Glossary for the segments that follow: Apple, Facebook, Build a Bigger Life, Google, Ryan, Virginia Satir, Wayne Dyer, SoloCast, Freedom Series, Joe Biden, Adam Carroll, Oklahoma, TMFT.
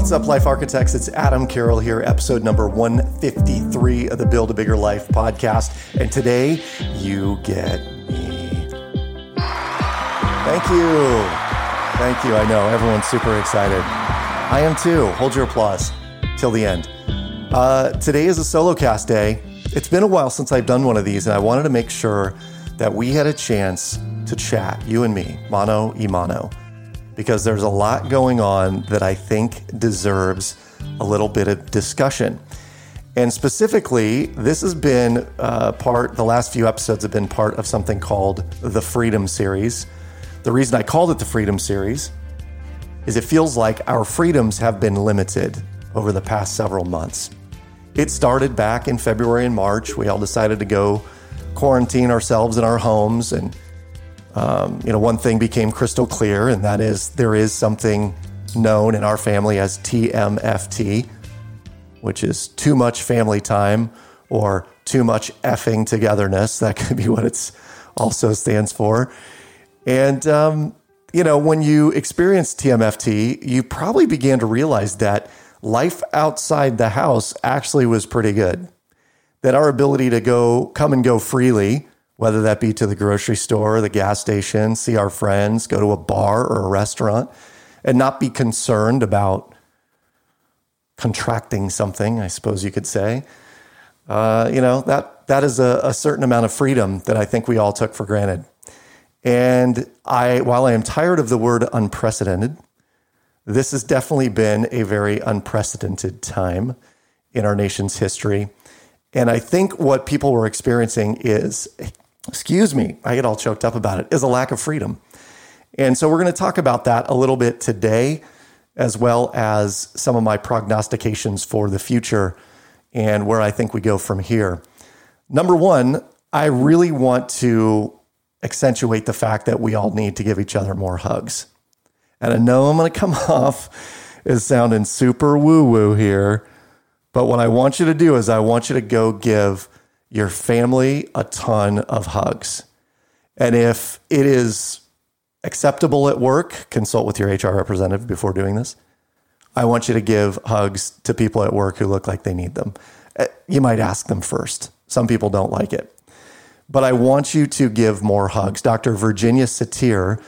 What's up, Life Architects? It's Adam Carroll here, episode number 153 of the Build a Bigger Life podcast. And today, you get me. Thank you. Thank you. I know everyone's super excited. I am too. Hold your applause till the end. Today is a solo cast day. It's been a while since I've done one of these, and I wanted to make sure that we had a chance to chat, you and me, mano y mano, because there's a lot going on that I think deserves a little bit of discussion. And specifically, this has been the last few episodes have been part of something called the Freedom Series. The reason I called it the Freedom Series is it feels like our freedoms have been limited over the past several months. It started back in February and March. We all decided to go quarantine ourselves in our homes, and one thing became crystal clear, and that is there is something known in our family as TMFT, which is too much family time or too much effing togetherness. That could be what it's also stands for. And, when you experience TMFT, you probably began to realize that life outside the house actually was pretty good, that our ability to come and go freely, whether that be to the grocery store, the gas station, see our friends, go to a bar or a restaurant, and not be concerned about contracting something, I suppose you could say. That is a certain amount of freedom that I think we all took for granted. And while I am tired of the word unprecedented, this has definitely been a very unprecedented time in our nation's history. And I think what people were experiencing is I get all choked up about it, is a lack of freedom. And so we're going to talk about that a little bit today, as well as some of my prognostications for the future and where I think we go from here. Number one, I really want to accentuate the fact that we all need to give each other more hugs. And I know I'm going to come off as sounding super woo-woo here, but what I want you to do is I want you to go give your family a ton of hugs. And if it is acceptable at work, consult with your HR representative before doing this. I want you to give hugs to people at work who look like they need them. You might ask them first. Some people don't like it. But I want you to give more hugs. Dr. Virginia Satir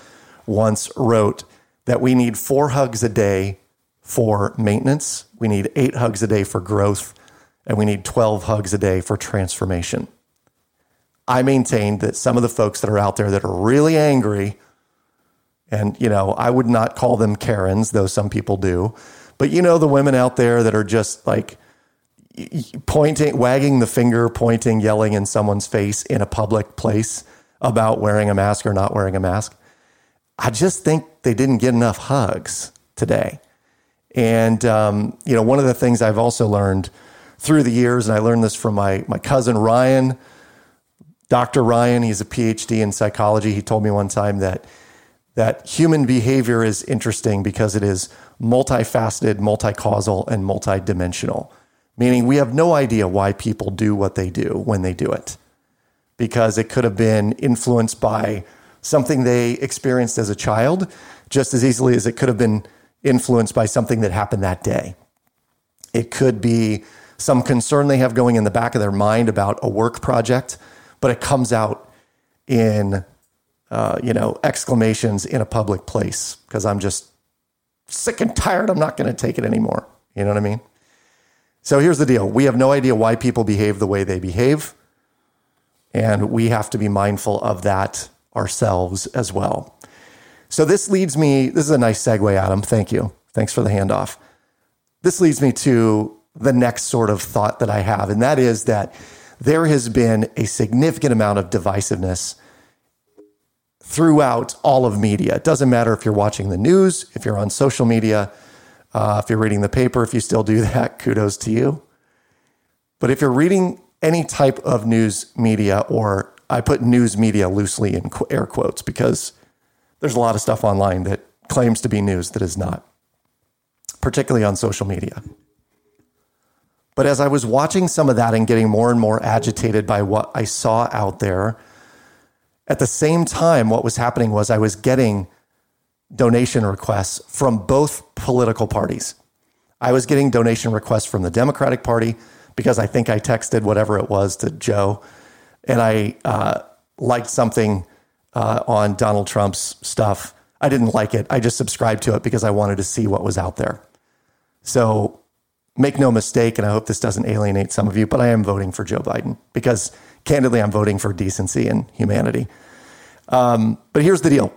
once wrote that we need 4 hugs a day for maintenance, we need 8 hugs a day for growth, and we need 12 hugs a day for transformation. I maintain that some of the folks that are out there that are really angry, and, I would not call them Karens, though some people do, but the women out there that are just like pointing, wagging the finger, pointing, yelling in someone's face in a public place about wearing a mask or not wearing a mask. I just think they didn't get enough hugs today. And, one of the things I've also learned through the years, and I learned this from my cousin Ryan, Dr. Ryan, he's a PhD in psychology. He told me one time that human behavior is interesting because it is multifaceted, multi-causal, and multidimensional, meaning we have no idea why people do what they do when they do it, because it could have been influenced by something they experienced as a child just as easily as it could have been influenced by something that happened that day. It could be some concern they have going in the back of their mind about a work project, but it comes out in, exclamations in a public place because I'm just sick and tired. I'm not going to take it anymore. You know what I mean? So here's the deal. We have no idea why people behave the way they behave, and we have to be mindful of that ourselves as well. So this is a nice segue, Adam. Thank you. Thanks for the handoff. This leads me to the next sort of thought that I have, and that is that there has been a significant amount of divisiveness throughout all of media. It doesn't matter if you're watching the news, if you're on social media, if you're reading the paper, if you still do that, kudos to you. But if you're reading any type of news media, or I put news media loosely in air quotes because there's a lot of stuff online that claims to be news that is not, particularly on social media. But as I was watching some of that and getting more and more agitated by what I saw out there, at the same time, what was happening was I was getting donation requests from both political parties. I was getting donation requests from the Democratic Party because I think I texted whatever it was to Joe, and I liked something on Donald Trump's stuff. I didn't like it. I just subscribed to it because I wanted to see what was out there. So make no mistake, and I hope this doesn't alienate some of you, but I am voting for Joe Biden because, candidly, I'm voting for decency and humanity. But here's the deal.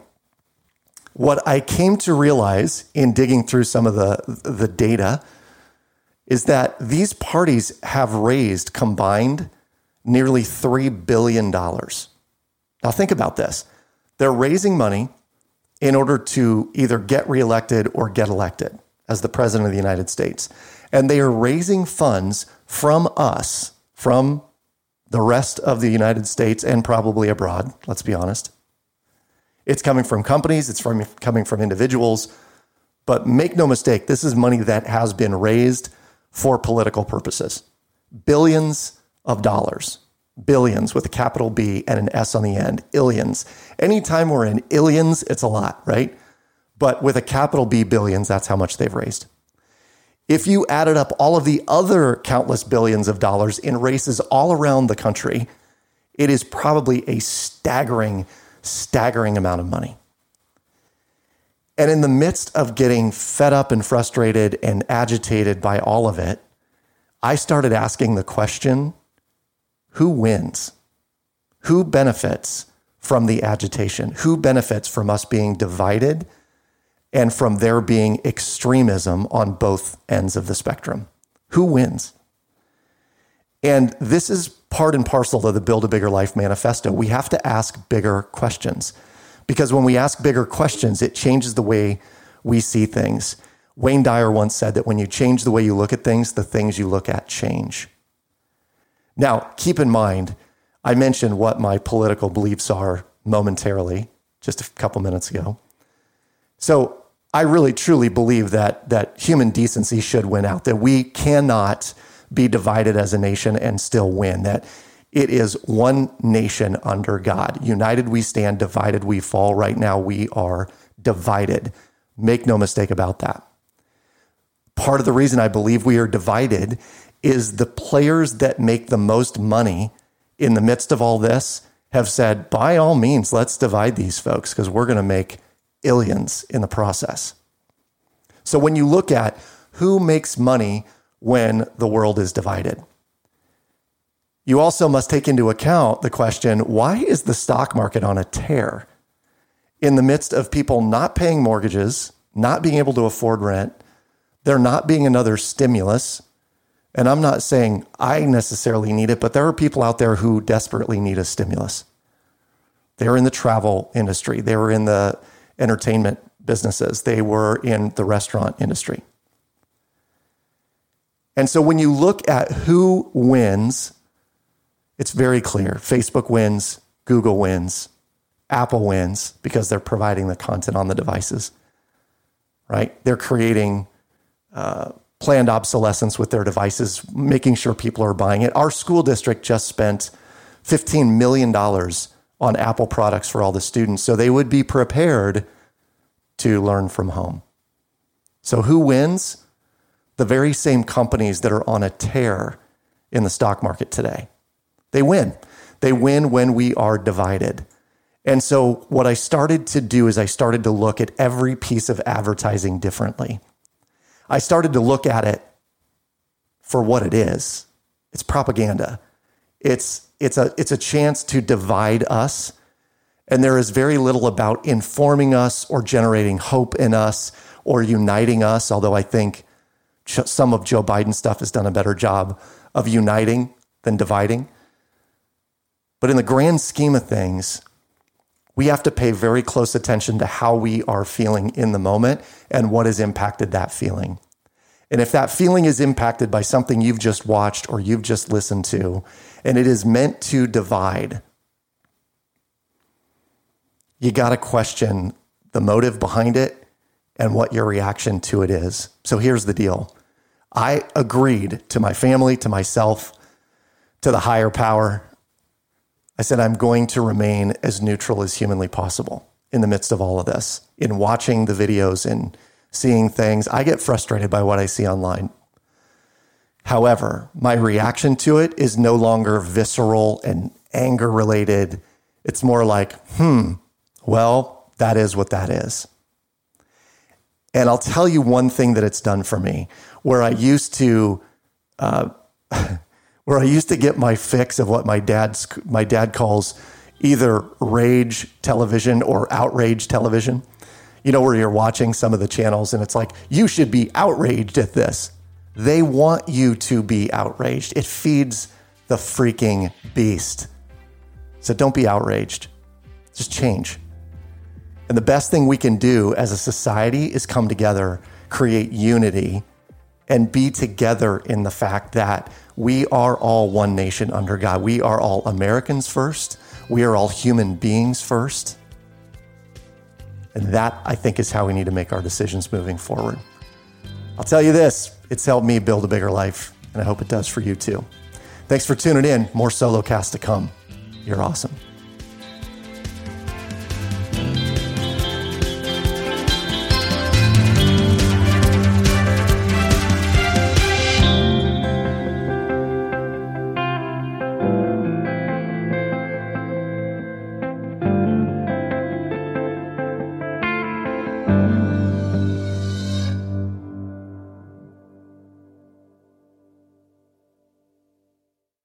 What I came to realize in digging through some of the data is that these parties have raised combined nearly $3 billion. Now think about this. They're raising money in order to either get reelected or get elected as the president of the United States. And they are raising funds from us, from the rest of the United States and probably abroad, let's be honest. It's coming from companies, it's coming from individuals, but make no mistake, this is money that has been raised for political purposes. Billions of dollars, billions with a capital B and an S on the end, illions. Anytime we're in illions, it's a lot, right? But with a capital B, billions, that's how much they've raised. If you added up all of the other countless billions of dollars in races all around the country, it is probably a staggering amount of money. And in the midst of getting fed up and frustrated and agitated by all of it, I started asking the question, who wins? Who benefits from the agitation? Who benefits from us being divided and from there being extremism on both ends of the spectrum? Who wins? And this is part and parcel of the Build a Bigger Life manifesto. We have to ask bigger questions, because when we ask bigger questions, it changes the way we see things. Wayne Dyer once said that when you change the way you look at things, the things you look at change. Now, keep in mind, I mentioned what my political beliefs are momentarily, just a couple minutes ago. So I really, truly believe that human decency should win out, that we cannot be divided as a nation and still win, that it is one nation under God. United we stand, divided we fall. Right now we are divided. Make no mistake about that. Part of the reason I believe we are divided is the players that make the most money in the midst of all this have said, by all means, let's divide these folks because we're going to make illions in the process. So when you look at who makes money when the world is divided, you also must take into account the question, why is the stock market on a tear in the midst of people not paying mortgages, not being able to afford rent, there not being another stimulus? And I'm not saying I necessarily need it, but there are people out there who desperately need a stimulus. They're in the travel industry. They were in the entertainment businesses. They were in the restaurant industry. And so when you look at who wins, it's very clear. Facebook wins, Google wins, Apple wins because they're providing the content on the devices, right? They're creating planned obsolescence with their devices, making sure people are buying it. Our school district just spent $15 million on Apple products for all the students so they would be prepared to learn from home. So who wins? The very same companies that are on a tear in the stock market today. They win. They win when we are divided. And so what I started to do is I started to look at every piece of advertising differently. I started to look at it for what it is. It's propaganda. It's a chance to divide us. And there is very little about informing us or generating hope in us or uniting us, although I think some of Joe Biden's stuff has done a better job of uniting than dividing. But in the grand scheme of things, we have to pay very close attention to how we are feeling in the moment and what has impacted that feeling. And if that feeling is impacted by something you've just watched or you've just listened to, and it is meant to divide, you got to question the motive behind it and what your reaction to it is. So here's the deal. I agreed to my family, to myself, to the higher power. I said, I'm going to remain as neutral as humanly possible in the midst of all of this, in watching the videos and seeing things. I get frustrated by what I see online. However, my reaction to it is no longer visceral and anger related. It's more like, well, that is what that is. And I'll tell you one thing that it's done for me, where I used to, get my fix of what my dad calls either rage television or outrage television. You know, where you're watching some of the channels and it's like, you should be outraged at this. They want you to be outraged. It feeds the freaking beast. So don't be outraged. Just change. And the best thing we can do as a society is come together, create unity, and be together in the fact that we are all one nation under God. We are all Americans first. We are all human beings first. And that, I think, is how we need to make our decisions moving forward. I'll tell you this, it's helped me build a bigger life, and I hope it does for you too. Thanks for tuning in. More SoloCast to come. You're awesome.